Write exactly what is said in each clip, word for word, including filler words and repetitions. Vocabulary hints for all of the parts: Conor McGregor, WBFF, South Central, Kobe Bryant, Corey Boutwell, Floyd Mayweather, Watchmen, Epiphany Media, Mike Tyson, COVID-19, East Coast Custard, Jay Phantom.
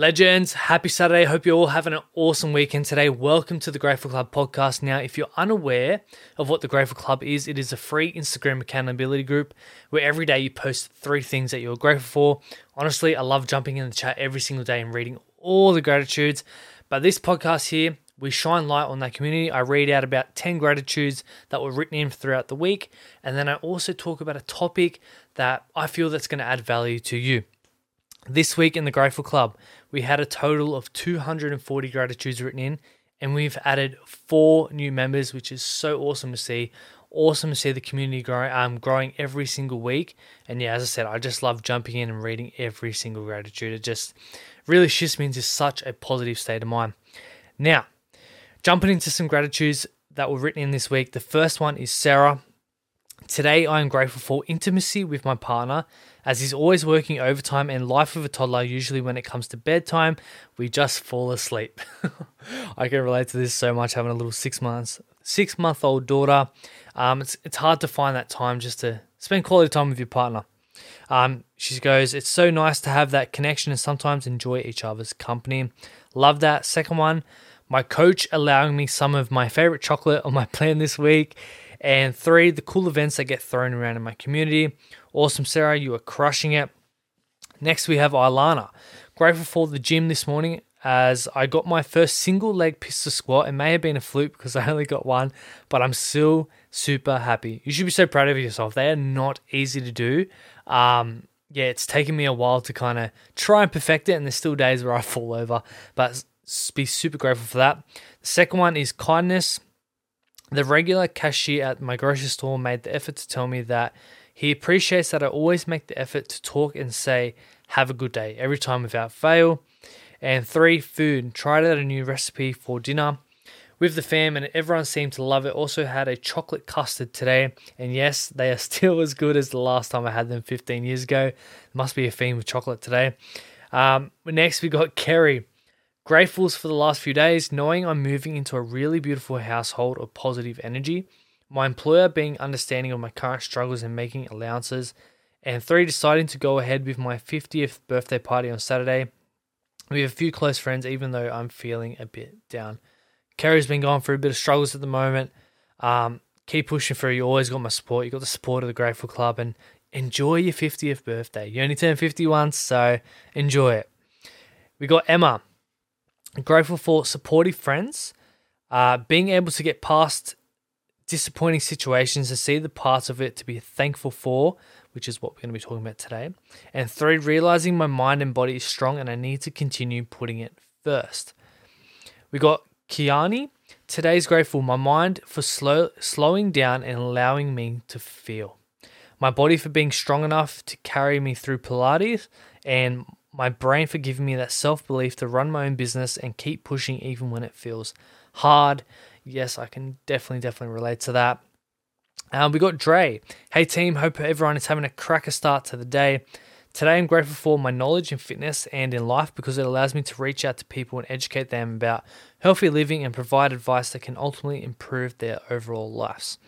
Legends, happy Saturday. Hope you're all having an awesome weekend today. Welcome to the Grateful Club podcast. Now, if you're unaware of what the Grateful Club is, it is a free Instagram accountability group where every day you post three things that you're grateful for. Honestly, I love jumping in the chat every single day and reading all the gratitudes. But this podcast here, we shine light on that community. I read out about ten gratitudes that were written in throughout the week. And then I also talk about a topic that I feel that's going to add value to you. This week in the Grateful Club, we had a total of two hundred forty gratitudes written in, and we've added four new members, which is so awesome to see. Awesome to see the community growing, um, growing every single week. And yeah, as I said, I just love jumping in and reading every single gratitude. It just really shifts me into such a positive state of mind. Now, jumping into some gratitudes that were written in this week. The first one is Sarah. Today, I am grateful for intimacy with my partner, as he's always working overtime, and life of a toddler, usually when it comes to bedtime, we just fall asleep. I can relate to this so much, having a little six months, six month old daughter. Um, it's, it's hard to find that time just to spend quality time with your partner. Um, she goes, it's so nice to have that connection and sometimes enjoy each other's company. Love that. Second one, my coach allowing me some of my favorite chocolate on my plan this week. And three, the cool events that get thrown around in my community. Awesome, Sarah, you are crushing it. Next, we have Ilana. Grateful for the gym this morning as I got my first single leg pistol squat. It may have been a fluke because I only got one, but I'm still super happy. You should be so proud of yourself. They are not easy to do. Um, yeah, it's taken me a while to kind of try and perfect it, and there's still days where I fall over, but be super grateful for that. The second one is kindness. The regular cashier at my grocery store made the effort to tell me that he appreciates that I always make the effort to talk and say, have a good day, every time without fail. And three, food. Tried out a new recipe for dinner with the fam and everyone seemed to love it. Also had a chocolate custard today. And yes, they are still as good as the last time I had them fifteen years ago. Must be a fiend with chocolate today. Um, next, we got Kerry. Gratefuls for the last few days, knowing I'm moving into a really beautiful household of positive energy, my employer being understanding of my current struggles and making allowances, and three, deciding to go ahead with my fiftieth birthday party on Saturday. We have a few close friends, even though I'm feeling a bit down. Kerry's been going through a bit of struggles at the moment. Um, keep pushing through. You always got my support. You got the support of the Grateful Club, and enjoy your fiftieth birthday. You only turn fifty once, so enjoy it. We got Emma. Grateful for supportive friends, uh, being able to get past disappointing situations and see the parts of it to be thankful for, which is what we're going to be talking about today. And three, realizing my mind and body is strong and I need to continue putting it first. We got Kiani. Today's grateful, my mind for slow, slowing down and allowing me to feel. My body for being strong enough to carry me through Pilates, and my brain for giving me that self-belief to run my own business and keep pushing even when it feels hard. Yes, I can definitely, definitely relate to that. Um, we got Dre. Hey team, hope everyone is having a cracker start to the day. Today I'm grateful for my knowledge in fitness and in life because it allows me to reach out to people and educate them about healthy living and provide advice that can ultimately improve their overall lives.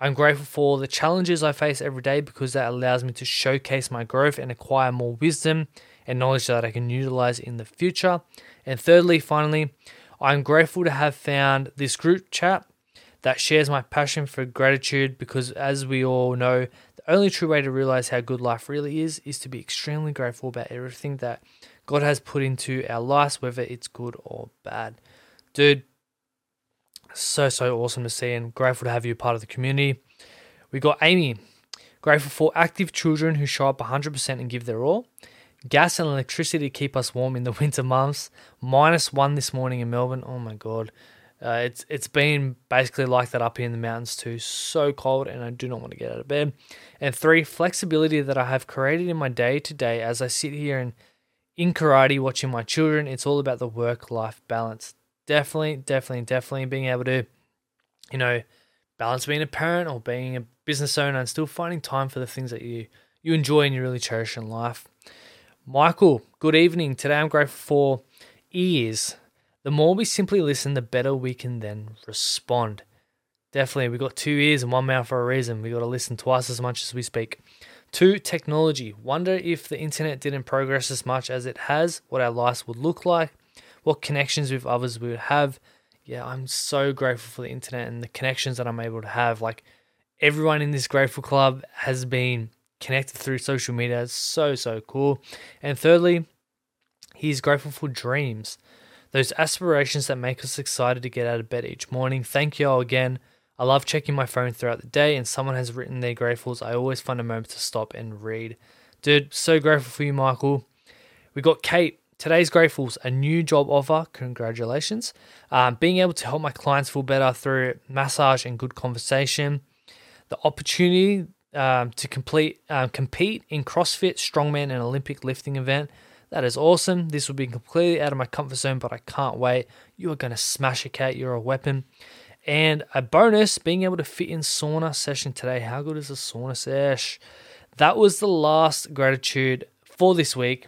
I'm grateful for the challenges I face every day because that allows me to showcase my growth and acquire more wisdom and knowledge that I can utilize in the future. And thirdly, finally, I'm grateful to have found this group chat that shares my passion for gratitude because, as we all know, the only true way to realize how good life really is is to be extremely grateful about everything that God has put into our lives, whether it's good or bad. Dude, so, so awesome to see and grateful to have you part of the community. We got Amy. Grateful for active children who show up one hundred percent and give their all. Gas and electricity keep us warm in the winter months. Minus one this morning in Melbourne. Oh my God. Uh, it's it's been basically like that up here in the mountains too. So cold and I do not want to get out of bed. And three, flexibility that I have created in my day to day as I sit here and in karate watching my children. It's all about the work-life balance. Definitely, definitely, definitely being able to, you know, balance being a parent or being a business owner and still finding time for the things that you, you enjoy and you really cherish in life. Michael, good evening. Today I'm grateful for ears. The more we simply listen, the better we can then respond. Definitely, we got two ears and one mouth for a reason. We got to listen twice as much as we speak. Two, technology. Wonder if the internet didn't progress as much as it has, what our lives would look like, what connections with others we would have. Yeah, I'm so grateful for the internet and the connections that I'm able to have. Like, everyone in this Grateful Club has been connected through social media. It's so, so cool. And thirdly, he's grateful for dreams, those aspirations that make us excited to get out of bed each morning. Thank you all again. I love checking my phone throughout the day, and someone has written their gratefuls. I always find a moment to stop and read. Dude, so grateful for you, Michael. We got Kate. Today's gratefuls, a new job offer. Congratulations. Um, being able to help my clients feel better through massage and good conversation. The opportunity um, to complete um, compete in CrossFit, Strongman, and Olympic lifting event. That is awesome. This will be completely out of my comfort zone, but I can't wait. You are going to smash it, Kate. You're a weapon. And a bonus, being able to fit in sauna session today. How good is a sauna sesh? That was the last gratitude for this week.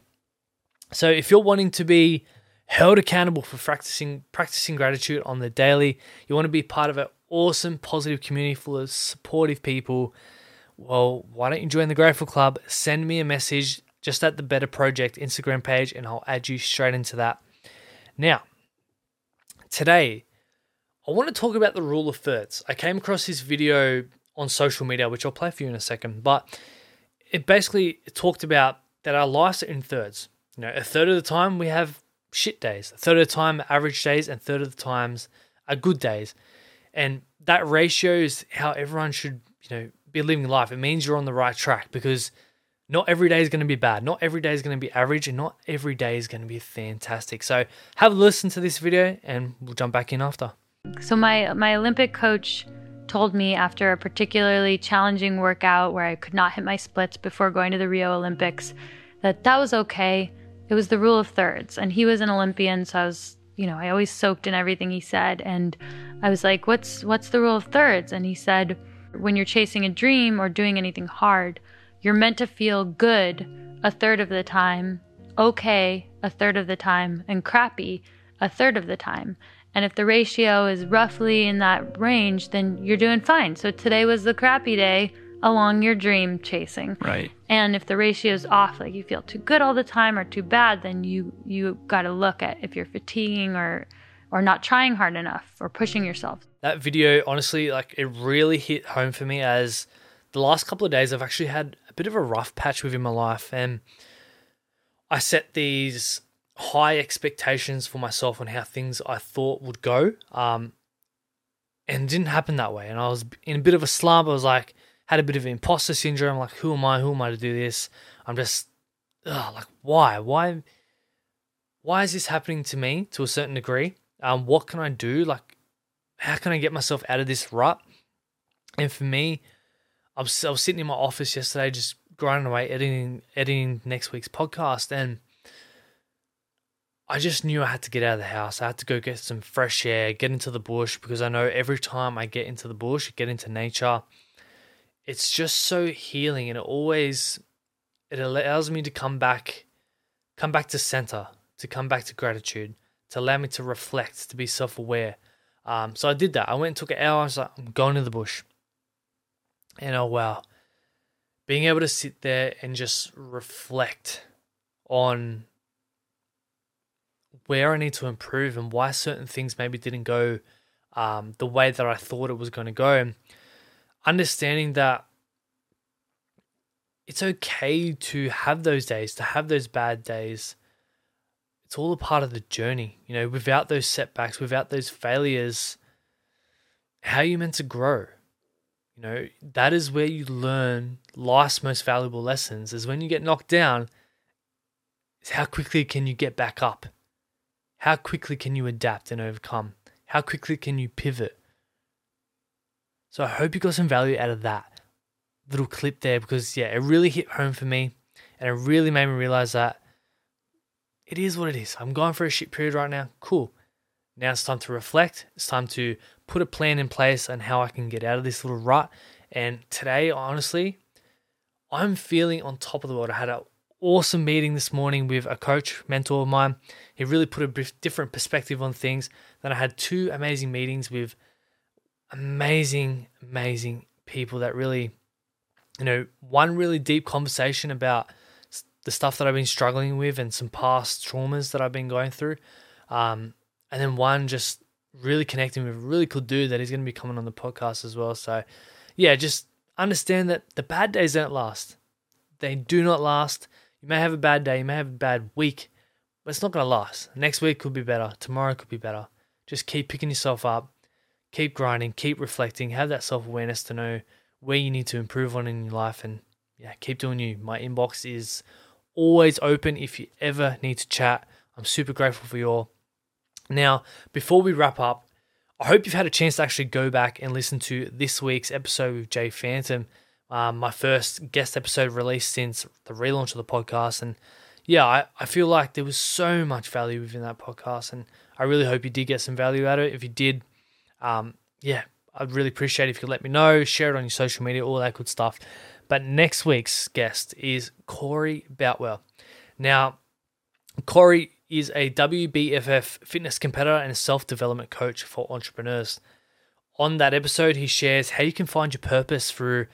So if you're wanting to be held accountable for practicing practicing gratitude on the daily, you want to be part of an awesome, positive community full of supportive people, well, why don't you join the Grateful Club? Send me a message just at the Better Project Instagram page, and I'll add you straight into that. Now, today, I want to talk about the rule of thirds. I came across this video on social media, which I'll play for you in a second, but it basically talked about that our lives are in thirds. You know, a third of the time we have shit days, a third of the time average days, and a third of the times are good days. And that ratio is how everyone should, you know, be living life. It means you're on the right track, because not every day is going to be bad, not every day is going to be average, and not every day is going to be fantastic. So have a listen to this video, and we'll jump back in after. So my, my Olympic coach told me after a particularly challenging workout where I could not hit my splits before going to the Rio Olympics, that that was okay. It was the rule of thirds. And he was an Olympian, so I was, you know, I always soaked in everything he said. And I was like, what's, what's the rule of thirds? And he said, when you're chasing a dream or doing anything hard, you're meant to feel good a third of the time, okay a third of the time, and crappy a third of the time. And if the ratio is roughly in that range, then you're doing fine. So today was the crappy day along your dream chasing. Right. And if the ratio is off, like you feel too good all the time or too bad, then you, you got to look at if you're fatiguing or, or not trying hard enough or pushing yourself. That video, honestly, like it really hit home for me, as the last couple of days I've actually had a bit of a rough patch within my life. And I set these high expectations for myself on how things I thought would go, um, and it didn't happen that way. And I was in a bit of a slump. I was like, had a bit of imposter syndrome. Like, who am I? Who am I to do this? I'm just, ugh, like, why? Why? Why is this happening to me to a certain degree? Um, what can I do? Like, how can I get myself out of this rut? And for me, I was, I was sitting in my office yesterday, just grinding away, editing, editing next week's podcast, and I just knew I had to get out of the house. I had to go get some fresh air, get into the bush, because I know every time I get into the bush, get into nature, it's just so healing, and it always, it allows me to come back, come back to center, to come back to gratitude, to allow me to reflect, to be self-aware. Um, so I did that. I went and took an hour. I was like, I'm going to the bush. And oh, wow. Being able to sit there and just reflect on where I need to improve and why certain things maybe didn't go um, the way that I thought it was going to go. And understanding that it's okay to have those days, to have those bad days. It's all a part of the journey. You know, without those setbacks, without those failures, how are you meant to grow? You know, that is where you learn life's most valuable lessons, is when you get knocked down, how quickly can you get back up? How quickly can you adapt and overcome? How quickly can you pivot? So I hope you got some value out of that little clip there, because yeah, it really hit home for me, and it really made me realize that it is what it is. I'm going for a shit period right now. Cool. Now it's time to reflect. It's time to put a plan in place on how I can get out of this little rut. And today, honestly, I'm feeling on top of the world. I had a awesome meeting this morning with a coach, mentor of mine. He really put a different perspective on things. Then I had two amazing meetings with amazing, amazing people that really you know, one really deep conversation about the stuff that I've been struggling with and some past traumas that I've been going through. Um, and then one just really connecting with a really cool dude that is going to be coming on the podcast as well. So yeah, just understand that the bad days don't last. They do not last. You may have a bad day, you may have a bad week, but it's not going to last. Next week could be better. Tomorrow could be better. Just keep picking yourself up, keep grinding, keep reflecting, have that self-awareness to know where you need to improve on in your life, and yeah, keep doing you. My inbox is always open if you ever need to chat. I'm super grateful for you all. Now, before we wrap up, I hope you've had a chance to actually go back and listen to this week's episode with Jay Phantom, um, my first guest episode released since the relaunch of the podcast. And yeah, I, I feel like there was so much value within that podcast, and I really hope you did get some value out of it. If you did, um, yeah, I'd really appreciate it if you could let me know, share it on your social media, all that good stuff. But next week's guest is Corey Boutwell. Now, Corey is a W B F F fitness competitor and self-development coach for entrepreneurs. On that episode, he shares how you can find your purpose through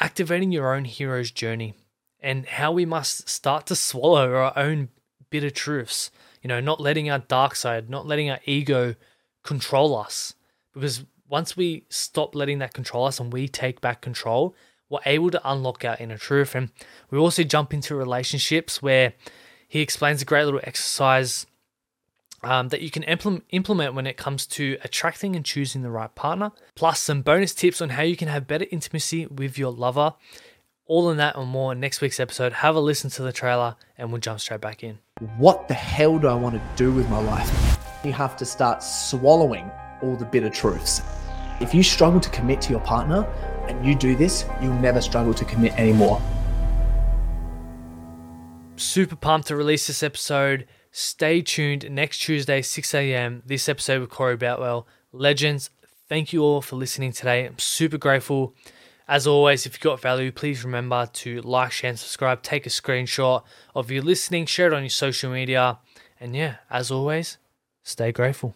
activating your own hero's journey and how we must start to swallow our own bitter truths, you know, not letting our dark side, not letting our ego control us, because once we stop letting that control us and we take back control, we're able to unlock our inner truth. And we also jump into relationships where he explains a great little exercise um, that you can implement, implement when it comes to attracting and choosing the right partner, plus some bonus tips on how you can have better intimacy with your lover. All of that and more in next week's episode. Have a listen to the trailer and we'll jump straight back in. What the hell do I want to do with my life? You have to start swallowing all the bitter truths. If you struggle to commit to your partner and you do this, you'll never struggle to commit anymore. Super pumped to release this episode. Stay tuned next Tuesday, six a.m. This episode with Corey Boutwell. Legends, thank you all for listening today. I'm super grateful. As always, if you got value, please remember to like, share, and subscribe. Take a screenshot of you listening, share it on your social media. And yeah, as always, stay grateful.